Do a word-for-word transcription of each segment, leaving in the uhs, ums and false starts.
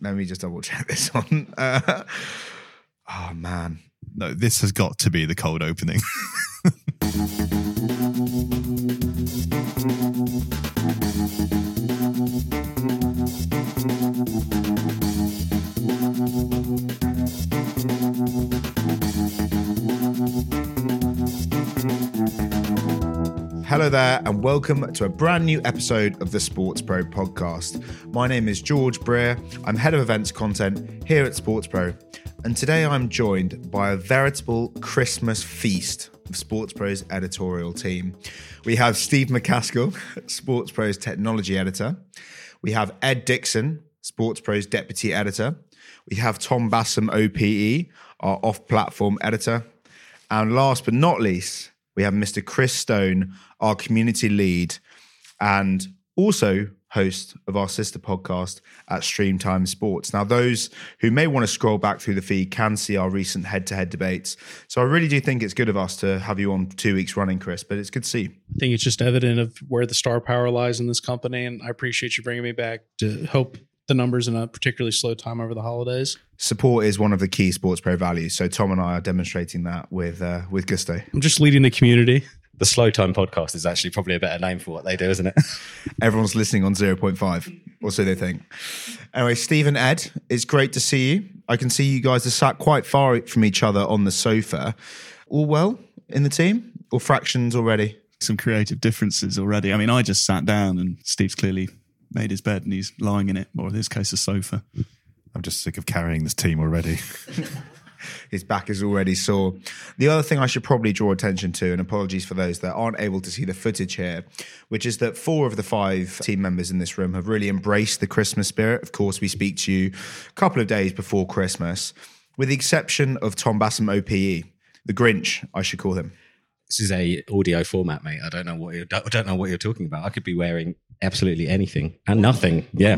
Let me just double check this one. Uh, oh, man. No, this has got to be the cold opening. Hello there and welcome to a brand new episode of the SportsPro podcast. My name is George Breare. I'm head of events content here at SportsPro. And today I'm joined by a veritable Christmas feast of SportsPro's editorial team. We have Steve McCaskill, SportsPro's technology editor. We have Ed Dixon, SportsPro's deputy editor. We have Tom Bassam, O P E, our off-platform editor. And last but not least, we have Mister Chris Stone, our community lead and also host of our sister podcast at Streamtime Sports. Now, those who may want to scroll back through the feed can see our recent head-to-head debates. So I really do think it's good of us to have you on two weeks running, Chris, but it's good to see you. I think it's just evident of where the star power lies in this company, and I appreciate you bringing me back to help the numbers in a particularly slow time over the holidays. Support is one of the key SportsPro values. So Tom and I are demonstrating that with uh, with gusto. I'm just leading the community. The Slow Time podcast is actually probably a better name for what they do, isn't it? Everyone's listening on zero point five, or so they think. Anyway, Steve and Ed, it's great to see you. I can see you guys are sat quite far from each other on the sofa. All well in the team, or fractions already? Some creative differences already. I mean, I just sat down and Steve's clearly made his bed and he's lying in it, or in this case, a sofa. I'm just sick of carrying this team already. His back is already sore. The other thing I should probably draw attention to, and apologies for those that aren't able to see the footage here, which is that four of the five team members in this room have really embraced the Christmas spirit. Of course, we speak to you a couple of days before Christmas, with the exception of Tom Bassam, O P E, the Grinch, I should call him. This is a audio format, mate. I don't know what you're, I don't know what you're talking about. I could be wearing absolutely anything and nothing. Yeah.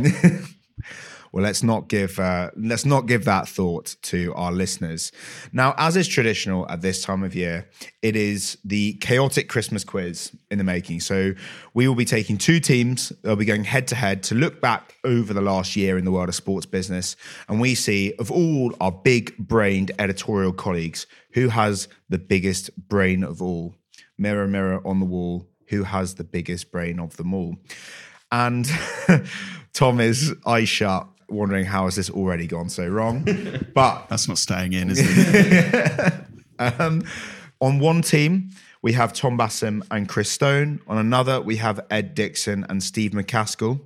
Well, let's not give uh, let's not give that thought to our listeners. Now, as is traditional at this time of year, it is the chaotic Christmas quiz in the making. So we will be taking two teams. They'll be going head to head to look back over the last year in the world of sports business. And we see, of all our big brained editorial colleagues, who has the biggest brain of all? Mirror, mirror on the wall, who has the biggest brain of them all? And Tom is eyes shut, wondering how has this already gone so wrong. But that's not staying in, is it? um, on one team, we have Tom Bassam and Chris Stone. On another, we have Ed Dixon and Steve McCaskill.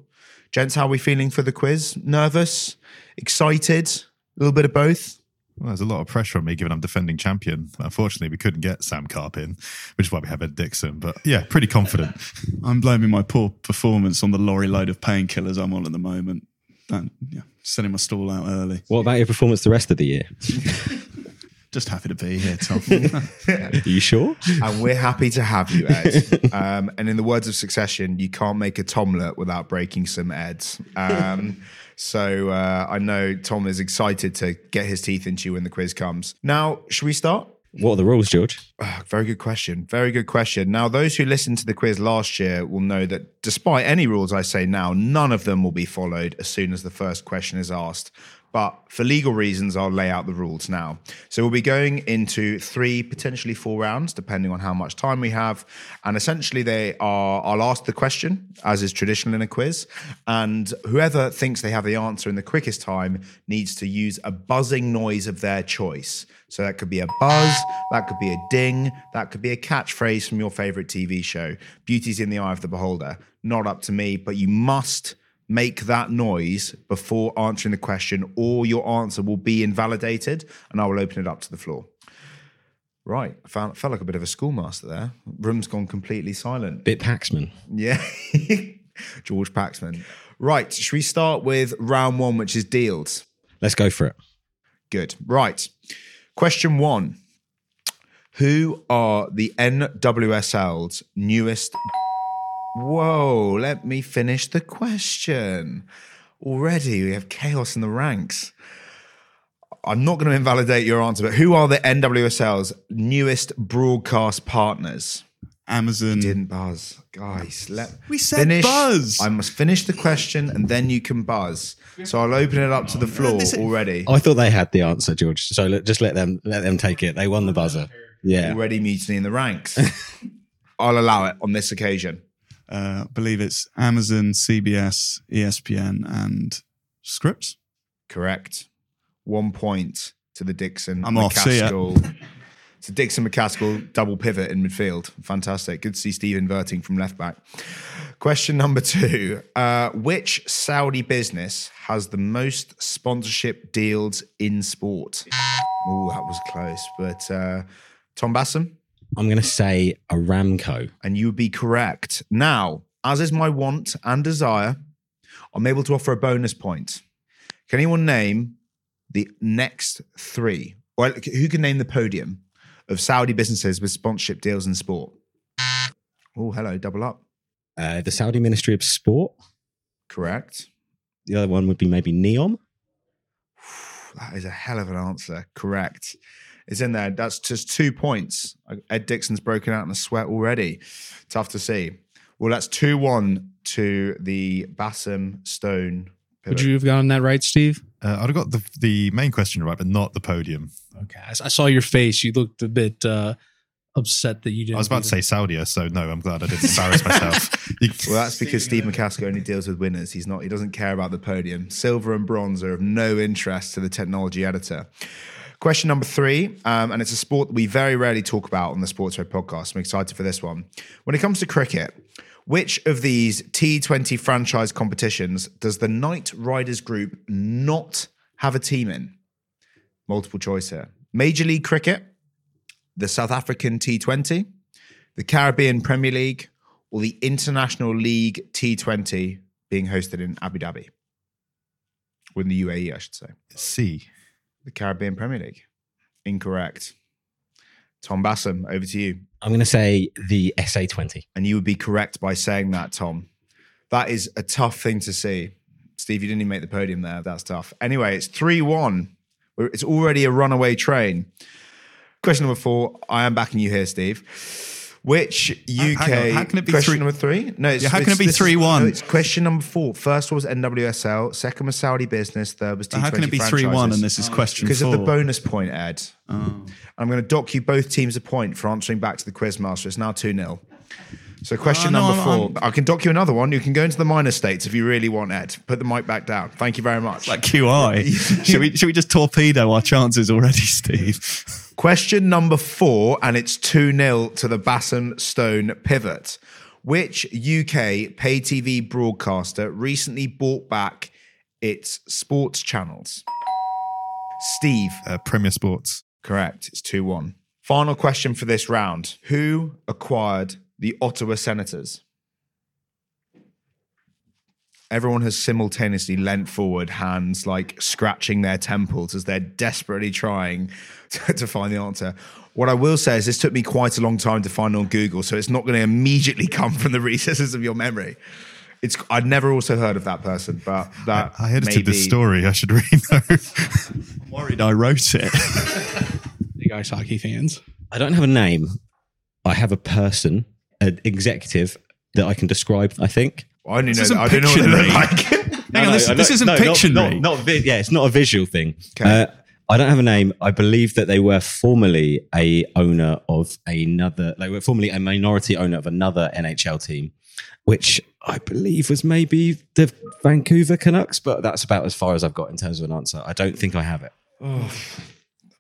Gents, how are we feeling for the quiz? Nervous? Excited? A little bit of both? Well, there's a lot of pressure on me given I'm defending champion. Unfortunately, we couldn't get Sam Karp in, which is why we have Ed Dixon. But yeah, pretty confident. I'm blaming my poor performance on the lorry load of painkillers I'm on at the moment. And yeah, sending my stall out early. What about your performance the rest of the year? Just happy to be here, Tom. Are you sure? And we're happy to have you, Ed. Um, and in the words of Succession, you can't make a tomlet without breaking some Eds. Um, so uh, I know Tom is excited to get his teeth into you when the quiz comes. Now, should we start? What are the rules, George? Oh, very good question. Very good question. Now, those who listened to the quiz last year will know that despite any rules I say now, none of them will be followed as soon as the first question is asked. But for legal reasons, I'll lay out the rules now. So we'll be going into three, potentially four rounds, depending on how much time we have. And essentially they are, I'll ask the question, as is traditional in a quiz. And whoever thinks they have the answer in the quickest time needs to use a buzzing noise of their choice. So that could be a buzz, that could be a ding, that could be a catchphrase from your favorite T V show. Beauty's in the eye of the beholder. Not up to me, but you must make that noise before answering the question, or your answer will be invalidated, and I will open it up to the floor. Right. I found, felt like a bit of a schoolmaster there. Room's gone completely silent. Bit Paxman. Yeah. George Paxman. Right. Should we start with round one, which is deals? Let's go for it. Good. Right. Question one. Who are the N W S L's newest... Whoa, let me finish the question. Already we have chaos in the ranks. I'm not going to invalidate your answer, but who are the N W S L's newest broadcast partners? Amazon. You didn't buzz. Guys, let we said finish. Buzz. I must finish the question and then you can buzz. So I'll open it up to the floor already. I thought they had the answer, George. So look, just let them let them take it. They won the buzzer. Yeah. Already mutiny in the ranks. I'll allow it on this occasion. Uh, I believe it's Amazon, C B S, E S P N and Scripps. Correct. One point to the Dixon. I'm off. See ya. So Dixon McCaskill, double pivot in midfield. Fantastic. Good to see Steve inverting from left back. Question number two. Uh, which Saudi business has the most sponsorship deals in sport? Oh, that was close. But uh, Tom Bassam? I'm going to say Aramco. And you would be correct. Now, as is my want and desire, I'm able to offer a bonus point. Can anyone name the next three? Well, who can name the podium of Saudi businesses with sponsorship deals in sport? Oh, hello, double up. Uh, the Saudi Ministry of Sport. Correct. The other one would be maybe Neom. That is a hell of an answer. Correct. It's in there. That's just two points. Ed Dixon's broken out in a sweat already. Tough to see. Well, that's two one to the Bassam Stone. Would you have gotten that right, Steve? Uh, I'd have got the, the main question right, but not the podium. Okay. I, I saw your face. You looked a bit uh, upset that you didn't. I was about to say Saudi, so no, I'm glad I didn't embarrass myself. Well, that's because Steve McCaskill only deals with winners. He's not. He doesn't care about the podium. Silver and bronze are of no interest to the technology editor. Question number three, um, and it's a sport that we very rarely talk about on the SportsPro podcast. I'm excited for this one. When it comes to cricket, which of these T twenty franchise competitions does the Knight Riders Group not have a team in? Multiple choice here. Major League Cricket, the South African T twenty, the Caribbean Premier League, or the International League T twenty being hosted in Abu Dhabi? Or in the U A E, I should say. C. The Caribbean Premier League. Incorrect. Tom Bassam, over to you. I'm going to say the S A twenty. And you would be correct by saying that, Tom. That is a tough thing to see. Steve, you didn't even make the podium there. That's tough. Anyway, it's three one. It's already a runaway train. Question number four. I am backing you here, Steve. Which U K... Hang on. How can it be question three? Number three? No, it's, yeah, how it's, can it be three one? No, it's question number four. First one was N W S L. Second was Saudi business. Third was T twenty franchises. How can it be three one and this is oh, question because four? Because of the bonus point, Ed. Oh. I'm going to dock you both teams a point for answering back to the quizmaster. It's now two nil. So question uh, no, number four. I'm, I'm, I can dock you another one. You can go into the minor states if you really want, Ed. Put the mic back down. Thank you very much. Like Q I. should, we, should we just torpedo our chances already, Steve? Question number four, and it's two nil to the Bassam Stone pivot. Which U K pay T V broadcaster recently bought back its sports channels? Steve. Uh, Premier Sports. Correct. It's two one. Final question for this round. Who acquired the Ottawa Senators? Everyone has simultaneously leant forward, hands like scratching their temples as they're desperately trying to, to find the answer. What I will say is this took me quite a long time to find on Google, so it's not going to immediately come from the recesses of your memory. It's I'd never also heard of that person, but that I, I edited this story. I should really know. I'm worried I wrote it. You guys hockey fans. I don't have a name. I have a person, an executive that I can describe, I think. I only know that. I don't know what they look like. Hang on, this, this isn't no, Pictionary. Not, not, not, yeah, it's not a visual thing. Okay. Uh, I don't have a name. I believe that they were formerly a owner of another, they were formerly a minority owner of another N H L team, which I believe was maybe the Vancouver Canucks, but that's about as far as I've got in terms of an answer. I don't think I have it. Oh.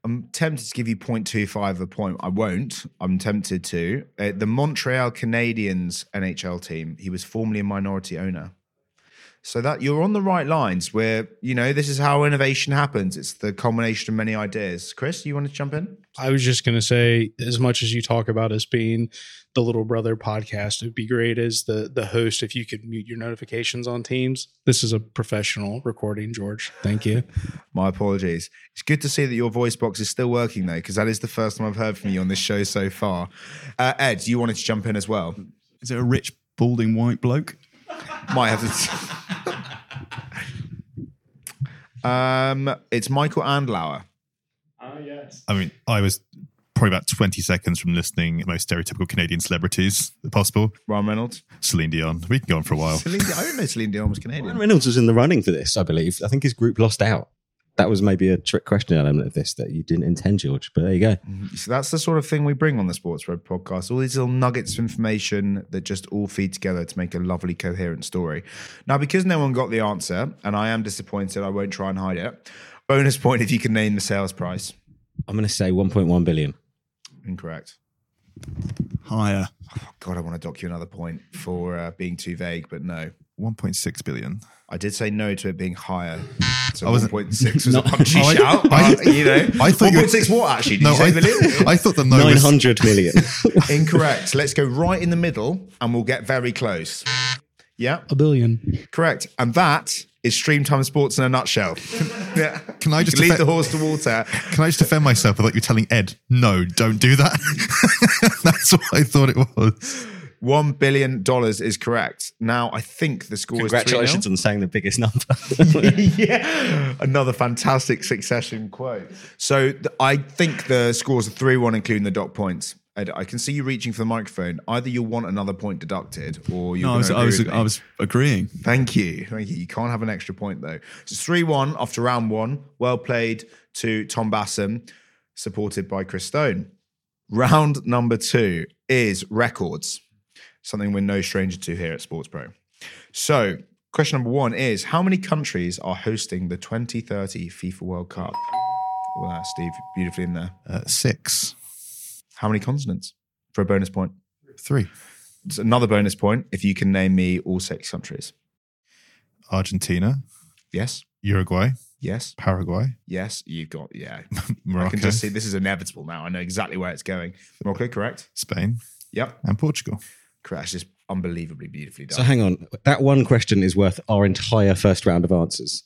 I'm tempted to give you zero point two five of a point. I won't. I'm tempted to. Uh, the Montreal Canadiens N H L team, he was formerly a minority owner. So that you're on the right lines where, you know, this is how innovation happens. It's the culmination of many ideas. Chris, you want to jump in? I was just going to say, as much as you talk about us being the Little Brother podcast, it'd be great as the, the host if you could mute your notifications on Teams. This is a professional recording, George. Thank you. My apologies. It's good to see that your voice box is still working, though, because that is the first time I've heard from you on this show so far. Uh, Ed, you wanted to jump in as well. Is it a rich, balding white bloke? Might have to. um, it's Michael Andlauer. Oh, yes. I mean, I was probably about twenty seconds from listing most stereotypical Canadian celebrities possible. Ryan Reynolds. Celine Dion. We can go on for a while. Celine, I don't know if Celine Dion was Canadian. Ryan Reynolds was in the running for this, I believe. I think his group lost out. That was maybe a trick question element of this that you didn't intend, George, but there you go. So that's the sort of thing we bring on the SportsPro podcast, all these little nuggets of information that just all feed together to make a lovely, coherent story. Now, because no one got the answer, and I am disappointed, I won't try and hide it, bonus point if you can name the sales price. I'm going to say one point one billion. Incorrect. Higher. Oh, God, I want to dock you another point for uh, being too vague, but no. one point six billion. I did say no to it being higher. So I wasn't, one point six was not, a punchy I, shout. I, I, you know, I thought one point six what actually? Did no, you say I, million? I thought the no nine hundred million. Incorrect. Let's go right in the middle and we'll get very close. Yeah. A billion. Correct. And that is Streamtime Sports in a nutshell. Yeah. Can I just can lead the horse to water? Can I just defend myself without you telling Ed, no, don't do that? That's what I thought it was. One billion dollars is correct. Now, I think the score Congratulations is Congratulations on saying the biggest number. Yeah. Another fantastic Succession quote. So th- I think the scores are three one, including the dot points. Ed, I can see you reaching for the microphone. Either you'll want another point deducted or you're no, I was, I was, I was agreeing. Thank you. Thank you. You can't have an extra point, though. So three one after round one. Well played to Tom Bassam, supported by Chris Stone. Round number two is records. Something we're no stranger to here at SportsPro. So, question number one is, how many countries are hosting the twenty thirty FIFA World Cup? Well, wow, Steve, beautifully in there. Uh, six. How many continents for a bonus point? Three. It's another bonus point if you can name me all six countries. Argentina. Yes. Uruguay. Yes. Paraguay. Yes, you've got, yeah. Morocco. I can just see, this is inevitable now. I know exactly where it's going. Morocco, correct? Spain. Yep. And Portugal. Crash is unbelievably beautifully done. So hang on, that one question is worth our entire first round of answers.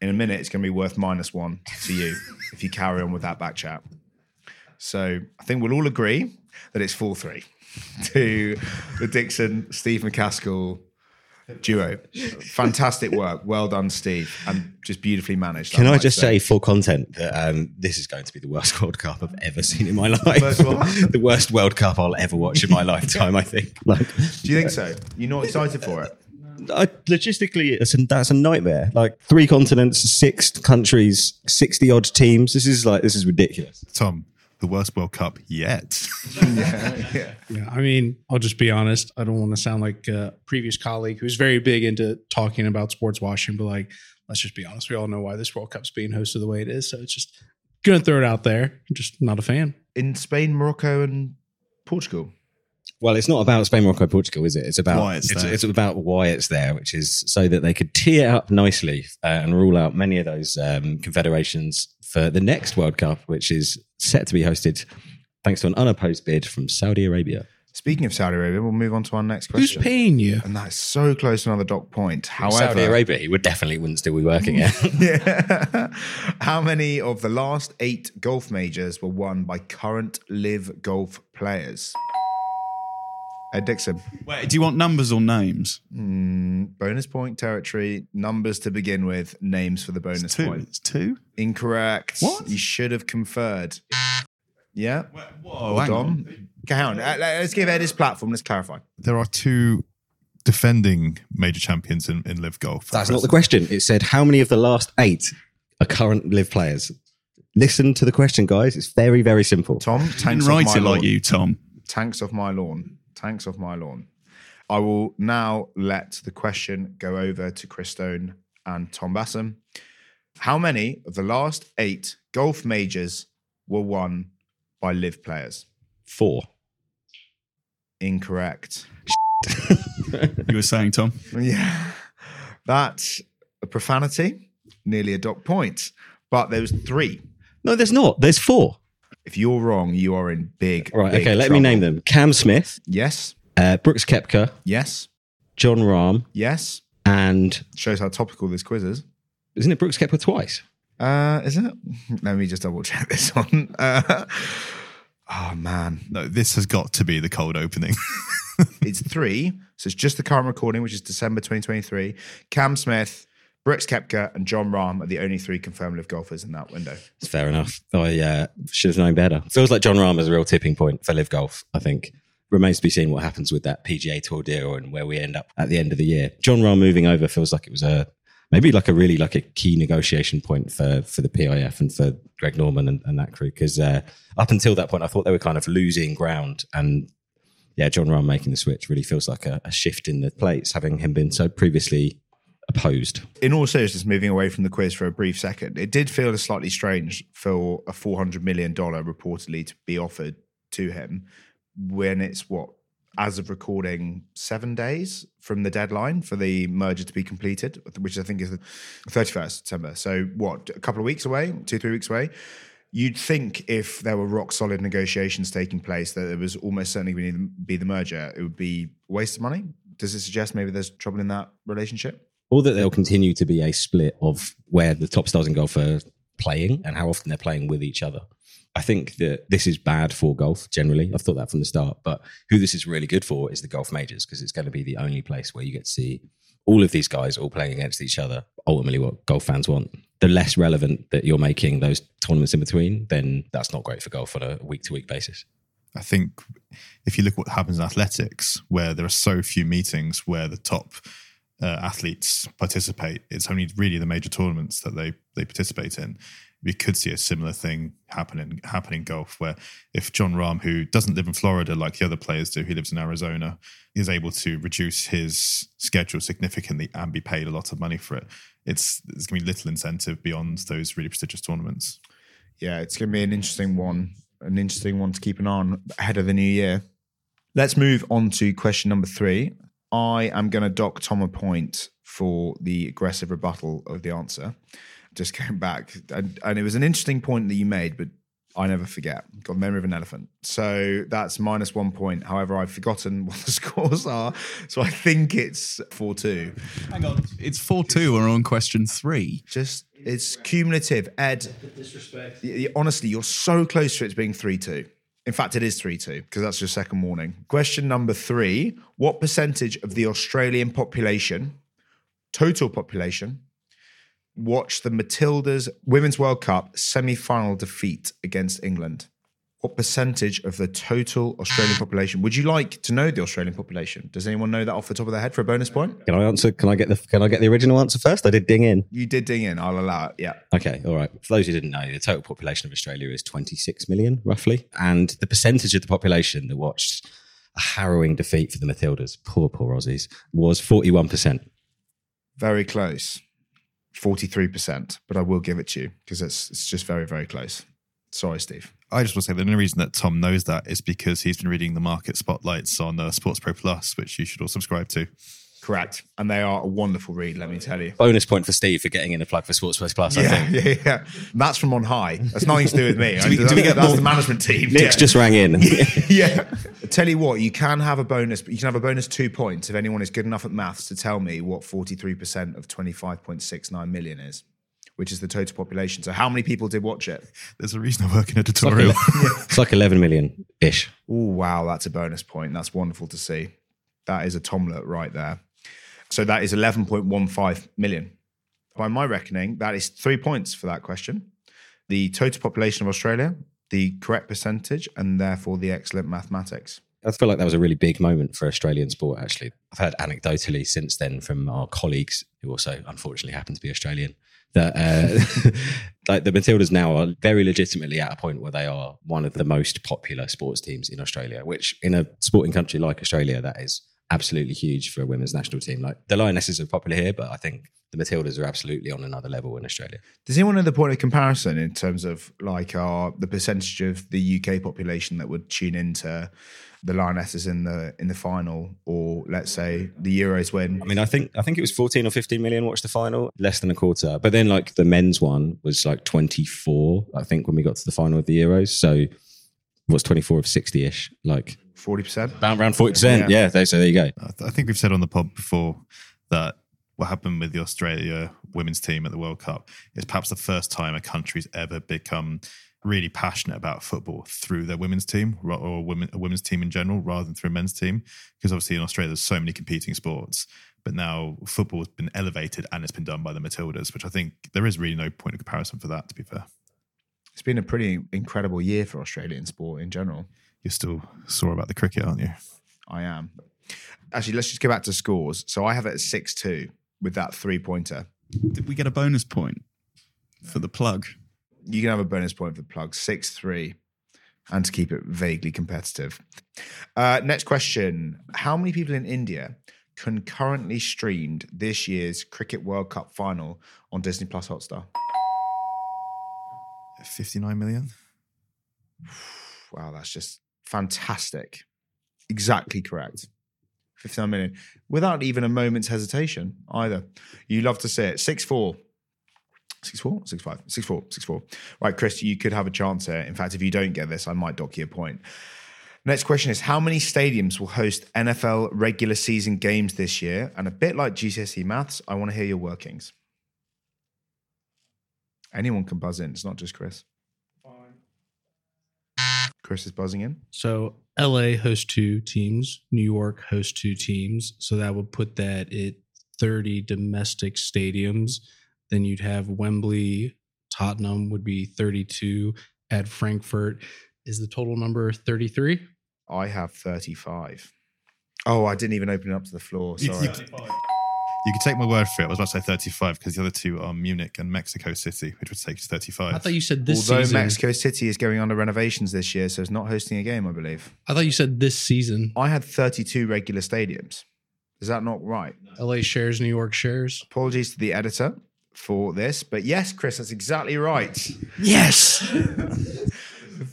In a minute, it's going to be worth minus one to you if you carry on with that back chat. So I think we'll all agree that it's four three to the Dixon, Steve McCaskill duo. Fantastic work. Well done, Steve. And just beautifully managed. Can I, I just say. say for content that um, this is going to be the worst World Cup I've ever seen in my life. First one. The worst World Cup I'll ever watch in my lifetime, I think. Like, do you think so? You're not excited for it? I, logistically, it's a, that's a nightmare. Like three continents, six countries, sixty odd teams. This is like, this is ridiculous. Tom, the worst World Cup yet. yeah, yeah. yeah. I mean, I'll just be honest. I don't want to sound like a previous colleague who's very big into talking about sports washing, but like, let's just be honest. We all know why this World Cup's being hosted the way it is. So it's just going to throw it out there. I'm just not a fan. In Spain, Morocco and Portugal. Well, it's not about Spain, Morocco, Portugal, is it? It's about why it's, it's, it's about why it's there, which is so that they could tee it up nicely uh, and rule out many of those um, confederations for the next World Cup, which is set to be hosted thanks to an unopposed bid from Saudi Arabia. Speaking of Saudi Arabia, we'll move on to our next question. Who's paying you? And that's so close to another dock point. However, Saudi Arabia, he would definitely wouldn't still be working here. Yeah. How many of the last eight golf majors were won by current LIV Golf players? Ed Dixon. Wait, do you want numbers or names? Mm, bonus point territory, numbers to begin with, names for the bonus it's two. point. It's two? Incorrect. What? You should have conferred. Yeah? Wait, whoa, Hold on. on. Let's give Ed his platform. Let's clarify. There are two defending major champions in, in LIV Golf. That's not the question. It said how many of the last eight are current LIV players? Listen to the question, guys. It's very, very simple. Tom, tanks off my lawn. Write it like you, Tom. Tanks off my lawn. Tanks off my lawn. I will now let the question go over to Chris Stone and Tom Bassam. How many of the last eight golf majors were won by LIV players? Four. Incorrect. You were saying, Tom? Yeah. That's a profanity, nearly a dock point. But there was three. No, there's not. There's four. If you're wrong, you are in big, Right, big okay, let trouble. me name them. Cam Smith. Yes. Uh, Brooks Koepka. Yes. John Rahm. Yes. And... Shows how topical this quiz is. Isn't it Brooks Koepka twice? Uh, is it? Let me just double check this one. Uh, oh, man. No, this has got to be the cold opening. It's three. So it's just the current recording, which is December twenty twenty-three. Cam Smith, Brooks Koepka and John Rahm are the only three confirmed live golfers in that window. It's fair enough. I uh, should have known better. Feels like John Rahm is a real tipping point for live golf, I think. Remains to be seen what happens with that P G A Tour deal and where we end up at the end of the year. John Rahm moving over feels like it was a maybe like a really like a key negotiation point for for the P I F and for Greg Norman and, and that crew, because uh, up until that point I thought they were kind of losing ground, and yeah, John Rahm making the switch really feels like a, a shift in the plates, having him been so previously opposed. In all seriousness, moving away from the quiz for a brief second, it did feel slightly strange for a four hundred million dollars reportedly to be offered to him when it's, what, as of recording, seven days from the deadline for the merger to be completed, which I think is the thirty-first of September. So what, a couple of weeks away, two, three weeks away? You'd think if there were rock solid negotiations taking place that there was almost certainly going to be the merger, it would be a waste of money. Does it suggest maybe there's trouble in that relationship? Or that there'll continue to be a split of where the top stars in golf are playing and how often they're playing with each other. I think that this is bad for golf generally. I've thought that from the start, but who this is really good for is the golf majors, because it's going to be the only place where you get to see all of these guys all playing against each other, ultimately what golf fans want. The less relevant that you're making those tournaments in between, then that's not great for golf on a week-to-week basis. I think if you look at what happens in athletics, where there are so few meetings where the top uh, athletes participate, it's only really the major tournaments that they, they participate in. We could see a similar thing happening happen in golf, where if John Rahm, who doesn't live in Florida like the other players do, he lives in Arizona, is able to reduce his schedule significantly and be paid a lot of money for it, it's there's going to be little incentive beyond those really prestigious tournaments. Yeah, it's going to be an interesting one, an interesting one to keep an eye on ahead of the new year. Let's move on to question number three. I am going to dock Tom a point for the aggressive rebuttal of the answer. Just going back, and, and it was an interesting point that you made, but I never forget. Got the memory of an elephant. So that's minus one point. However, I've forgotten what the scores are, so I think it's four two. Hang on. It's four two. We're on question three. Just, it's cumulative. Ed, disrespect. Y- y- honestly, you're so close to it being three two. In fact, it is three two, because that's your second warning. Question number three. What percentage of the Australian population, total population, watch the Matildas Women's World Cup semi-final defeat against England? What percentage of the total Australian population? Would you like to know the Australian population? Does anyone know that off the top of their head for a bonus point? Can I answer? Can I get the Can I get the original answer first? I did ding in. You did ding in. I'll allow it. Yeah. Okay. All right. For those who didn't know, the total population of Australia is twenty-six million, roughly, and the percentage of the population that watched a harrowing defeat for the Matildas, poor poor Aussies, was forty-one percent. Very close. forty-three percent, but I will give it to you because it's it's just very, very close. Sorry, Steve. I just want to say the only reason that Tom knows that is because he's been reading the market spotlights on uh, SportsPro Plus, which you should all subscribe to. Correct. And they are a wonderful read, let me tell you. Bonus point for Steve for getting in a plug for SportsPro Plus, yeah, I think. Yeah, yeah. That's from on high. That's nothing to do with me. do we, do that's, we get that's more? The management team. Nick's yeah. just rang in. Yeah. Tell you what, you can have a bonus, but you can have a bonus two points if anyone is good enough at maths to tell me what forty-three percent of twenty-five point six nine million is, which is the total population. So how many people did watch it? There's a reason I work in editorial. It's like eleven million-ish. Oh, wow. That's a bonus point. That's wonderful to see. That is a tomlet right there. So that is eleven point one five million. By my reckoning, that is three points for that question. The total population of Australia, the correct percentage, and therefore the excellent mathematics. I feel like that was a really big moment for Australian sport, actually. I've heard anecdotally since then from our colleagues, who also unfortunately happen to be Australian, that uh, like the Matildas now are very legitimately at a point where they are one of the most popular sports teams in Australia, which in a sporting country like Australia, that is absolutely huge for a women's national team. Like the Lionesses are popular here, but I think the Matildas are absolutely on another level in Australia. Does anyone know the point of comparison in terms of like our the percentage of the U K population that would tune into the Lionesses in the in the final, or let's say the Euros win? I mean, I think I think it was fourteen or fifteen million watched the final, less than a quarter. But then like the men's one was like twenty-four, I think, when we got to the final of the Euros. So what's twenty-four of sixty-ish? Like forty percent? About around forty percent, yeah. yeah. So there you go. I, th- I think we've said on the pod before that what happened with the Australia women's team at the World Cup is perhaps the first time a country's ever become really passionate about football through their women's team or women, a women's team in general rather than through a men's team. Because obviously in Australia, there's so many competing sports. But now football has been elevated and it's been done by the Matildas, which I think there is really no point of comparison for that, to be fair. It's been a pretty incredible year for Australian sport in general. You're still sore about the cricket, aren't you? I am. Actually, let's just go back to scores. So I have it at six two with that three-pointer. Did we get a bonus point for the plug? You can have a bonus point for the plug, six three, and to keep it vaguely competitive. Uh, next question. How many people in India concurrently streamed this year's Cricket World Cup final on Disney Plus Hotstar? fifty-nine million. Wow, that's just fantastic. Exactly correct. fifty-nine million. Without even a moment's hesitation either. You love to see it. six four. six four? six five. six four. six four. Right, Chris, you could have a chance here. In fact, if you don't get this, I might dock you a point. Next question is, how many stadiums will host N F L regular season games this year? And a bit like G C S E maths, I want to hear your workings. Anyone can buzz in. It's not just Chris. Fine. Chris is buzzing in. So L A hosts two teams. New York hosts two teams. So that would put that at thirty domestic stadiums. Then you'd have Wembley. Tottenham would be thirty-two. At Frankfurt. Is the total number thirty-three? I have thirty-five. Oh, I didn't even open it up to the floor. Sorry. You, you, you can take my word for it. I was about to say thirty-five because the other two are Munich and Mexico City, which would take us thirty-five. I thought you said this Although season. Although Mexico City is going under renovations this year, so it's not hosting a game, I believe. I thought you said this season. I had thirty-two regular stadiums. Is that not right? No. L A shares, New York shares. Apologies to the editor for this, but yes, Chris, that's exactly right. Yes!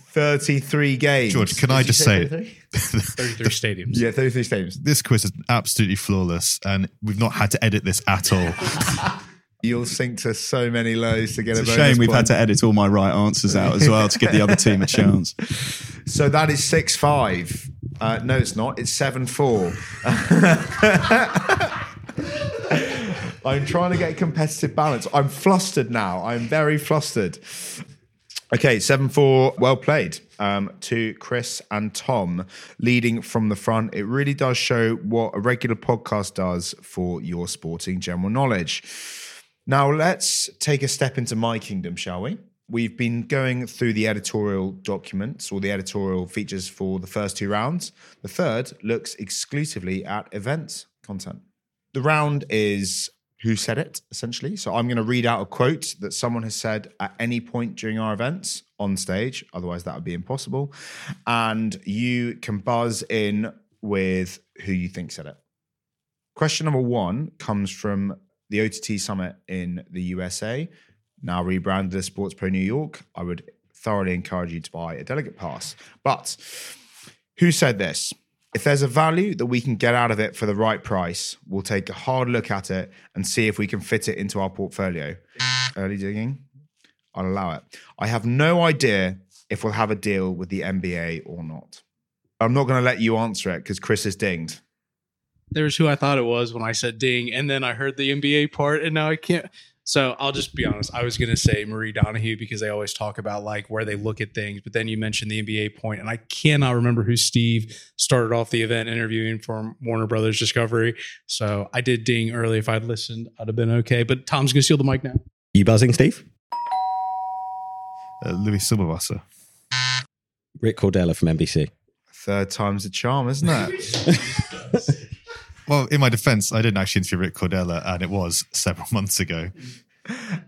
thirty-three games. George, can Did I just say, say thirty-three stadiums. Yeah, thirty-three stadiums. This quiz is absolutely flawless and we've not had to edit this at all. You'll sink to so many lows to get it's a bonus. It's a shame we've point. had to edit all my right answers out as well to give the other team a chance. So that is six five. Uh, no, it's not. It's seven four. I'm trying to get a competitive balance. I'm flustered now. I'm very flustered. Okay, seven four, well played um, to Chris and Tom, leading from the front. It really does show what a regular podcast does for your sporting general knowledge. Now let's take a step into my kingdom, shall we? We've been going through the editorial documents or the editorial features for the first two rounds. The third looks exclusively at events content. The round is who said it, essentially. So I'm going to read out a quote that someone has said at any point during our events on stage. Otherwise, that would be impossible. And you can buzz in with who you think said it. Question number one comes from the O T T Summit in the U S A, now rebranded as SportsPro New York. I would thoroughly encourage you to buy a delegate pass. But who said this? If there's a value that we can get out of it for the right price, we'll take a hard look at it and see if we can fit it into our portfolio. Early digging? I'll allow it. I have no idea if we'll have a deal with the N B A or not. I'm not going to let you answer it because Chris is dinged. There's who I thought it was when I said ding, and then I heard the N B A part, and now I can't. So I'll just be honest. I was going to say Marie Donahue because they always talk about like where they look at things. But then you mentioned the N B A point, and I cannot remember who Steve started off the event interviewing for Warner Brothers Discovery. So I did ding early. If I'd listened, I'd have been okay. But Tom's going to steal the mic now. You buzzing, Steve? Uh, Luis Silberwasser. Rick Cordella from N B C. Third time's a charm, isn't it? Well, in my defense, I didn't actually interview Rick Cordella, and it was several months ago.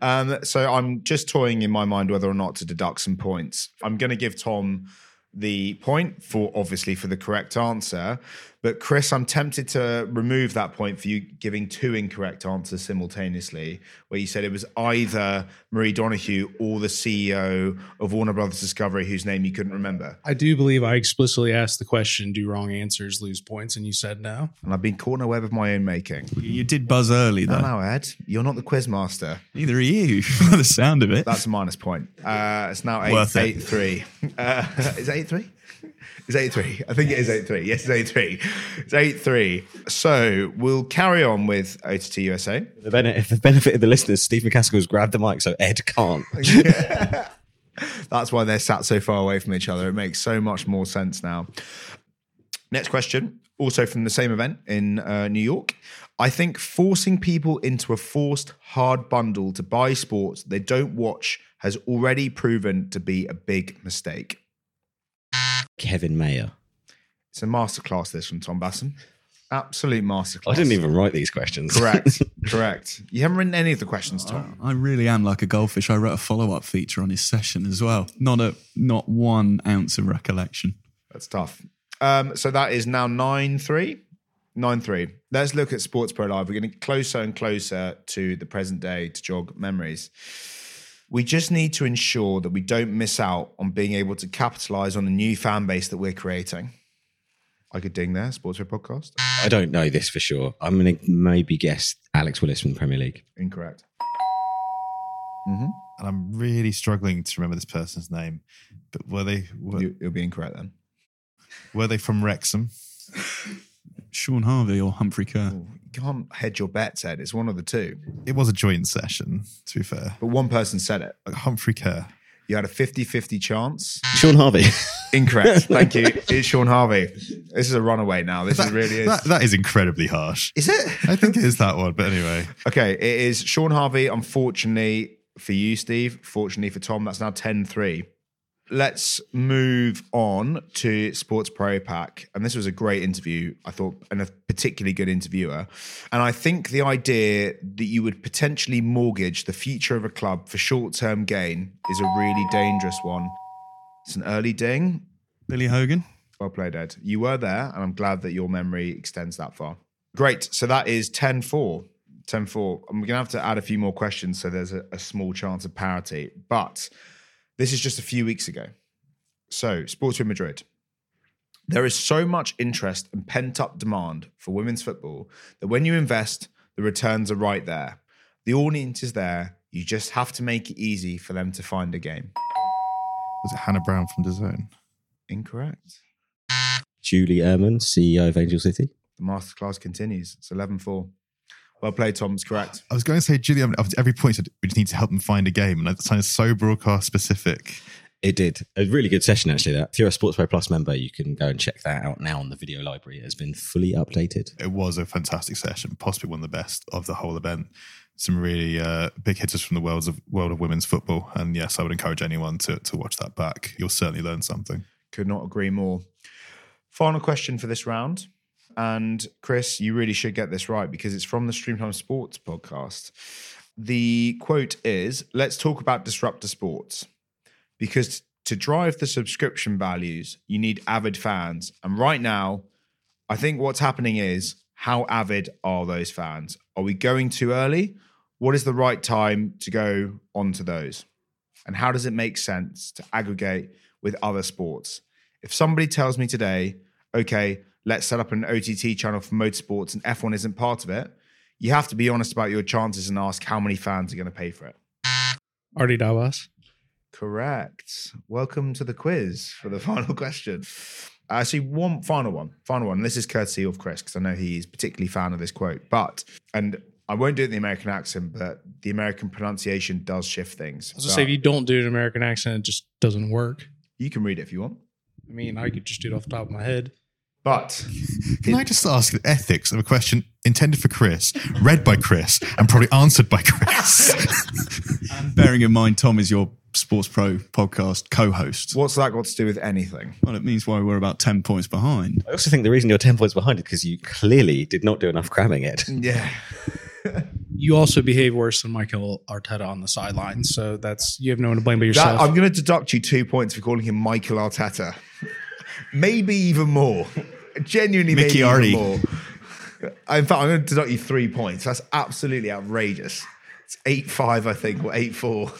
Um, so I'm just toying in my mind whether or not to deduct some points. I'm going to give Tom the point for, obviously, for the correct answer. But Chris, I'm tempted to remove that point for you giving two incorrect answers simultaneously, where you said it was either Marie Donahue or the C E O of Warner Brothers Discovery, whose name you couldn't remember. I do believe I explicitly asked the question, do wrong answers lose points? And you said no. And I've been caught in a web of my own making. You did buzz early, though. No, no, Ed. You're not the quiz master. Neither are you, by the sound of it. That's a minus point. Uh, it's now eight three. Eight, eight, uh, is it eight three? It's eight three. I think it is eight three. Yes, it's eight three. It's eight three. So we'll carry on with O T T U S A. For the benefit, for the benefit of the listeners, Steve McCaskill has grabbed the mic so Ed can't. Yeah. That's why they're sat so far away from each other. It makes so much more sense now. Next question, also from the same event in uh, New York. I think forcing people into a forced hard bundle to buy sports they don't watch has already proven to be a big mistake. Kevin Mayer. It's a masterclass, this, from Tom Bassam. Absolute masterclass. I didn't even write these questions. Correct, correct. You haven't written any of the questions, Tom. I really am like a goldfish. I wrote a follow-up feature on his session as well. Not a, not one ounce of recollection. That's tough. Um, so that is now nine three. nine three. Let's look at SportsPro Live. We're getting closer and closer to the present day to jog memories. We just need to ensure that we don't miss out on being able to capitalize on the new fan base that we're creating. I could ding there, SportsPro podcast. I don't know this for sure. I'm going to maybe guess Alex Willis from the Premier League. Incorrect. Mm-hmm. And I'm really struggling to remember this person's name. But were they... Were, you, it'll be incorrect then. Were they from Wrexham? Sean Harvey or Humphrey Kerr? Ooh, you can't hedge your bets, Ed. It's one of the two. It was a joint session, to be fair. But one person said it. Like Humphrey Kerr. You had a fifty-fifty chance. Sean Harvey. Incorrect. Thank you. It's Sean Harvey. This is a runaway now. This that, is really is. That, that is incredibly harsh. Is it? I think it is that one, but anyway. Okay, it is Sean Harvey, unfortunately for you, Steve. Fortunately for Tom, that's now ten three. Let's move on to Sports Pro Pack. And this was a great interview, I thought, and a particularly good interviewer. And I think the idea that you would potentially mortgage the future of a club for short-term gain is a really dangerous one. It's an early ding. Billy Hogan. Well played, Ed. You were there, and I'm glad that your memory extends that far. Great. So that is ten four. ten four. I'm going to have to add a few more questions, so there's a, a small chance of parity. But... this is just a few weeks ago. So, Sporting Madrid. There is so much interest and pent-up demand for women's football that when you invest, the returns are right there. The audience is there. You just have to make it easy for them to find a game. Was it Hannah Brown from DAZN? Incorrect. Julie Ehrman, C E O of Angel City. The masterclass continues. It's eleven four. Well played, Tom. It's correct. I was going to say, Julie, after every point, said, we just need to help them find a game. And that sounded so broadcast specific. It did. A really good session, actually, that. If you're a SportsPro Plus member, you can go and check that out now on the video library. It has been fully updated. It was a fantastic session, possibly one of the best of the whole event. Some really uh, big hitters from the worlds of, world of women's football. And yes, I would encourage anyone to, to watch that back. You'll certainly learn something. Could not agree more. Final question for this round. And Chris, you really should get this right because it's from the Streamtime Sports podcast. The quote is, let's talk about disruptor sports because to drive the subscription values, you need avid fans. And right now, I think what's happening is how avid are those fans? Are we going too early? What is the right time to go onto those? And how does it make sense to aggregate with other sports? If somebody tells me today, okay, let's set up an O T T channel for motorsports and F one isn't part of it, you have to be honest about your chances and ask how many fans are going to pay for it. Artie Dawas. Correct. Welcome to the quiz for the final question. I uh, see one final one, final one. And this is courtesy of Chris because I know he's particularly fan of this quote. But, and I won't do it in the American accent, but the American pronunciation does shift things. I was going to say, if you don't do an American accent, it just doesn't work. You can read it if you want. I mean, I could just do it off the top of my head. But can I just ask the ethics of a question intended for Chris, read by Chris, and probably answered by Chris? And bearing in mind, Tom is your Sports Pro podcast co-host. What's that got to do with anything? Well, it means why we're about ten points behind. I also think the reason you're ten points behind is because you clearly did not do enough cramming it. Yeah. You also behave worse than Mikel Arteta on the sideline, so that's you have no one to blame but yourself. That, I'm going to deduct you two points for calling him Mikel Arteta. Maybe even more. Genuinely, Mickey maybe Artie. Even more. In fact, I'm going to deduct you three points. That's absolutely outrageous. It's eight five, I think, or eight four.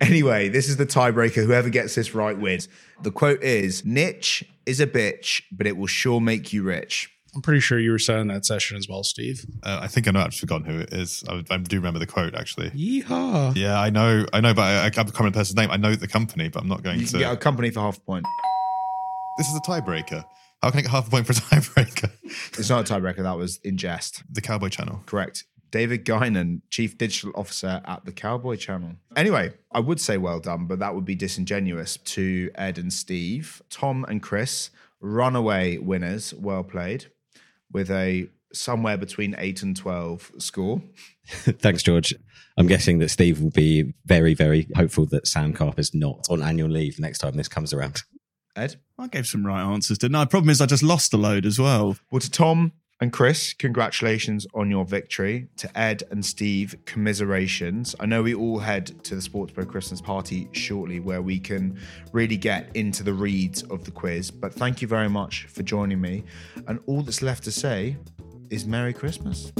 Anyway, this is the tiebreaker. Whoever gets this right wins. The quote is, niche is a bitch, but it will sure make you rich. I'm pretty sure you were said in that session as well, Steve. Uh, I think I know. I've forgotten who it is. I, I do remember the quote, actually. Yeehaw. Yeah, I know. I know, but I, I can't remember the person's name. I know the company, but I'm not going you to... You get a company for half a point. This is a tiebreaker. How can I get half a point for a tiebreaker? It's not a tiebreaker. That was in jest. The Cowboy Channel. Correct. David Guinan, Chief Digital Officer at the Cowboy Channel. Anyway, I would say well done, but that would be disingenuous to Ed and Steve. Tom and Chris, runaway winners. Well played. With a somewhere between eight and twelve score. Thanks, George. I'm guessing that Steve will be very, very hopeful that Sam Karp is not on annual leave next time this comes around. Ed? I gave some right answers, didn't I? Problem is I just lost a load as well. Well, to Tom and Chris, congratulations on your victory. To Ed and Steve, commiserations. I know we all head to the SportsPro Christmas party shortly where we can really get into the reeds of the quiz. But thank you very much for joining me. And all that's left to say is Merry Christmas.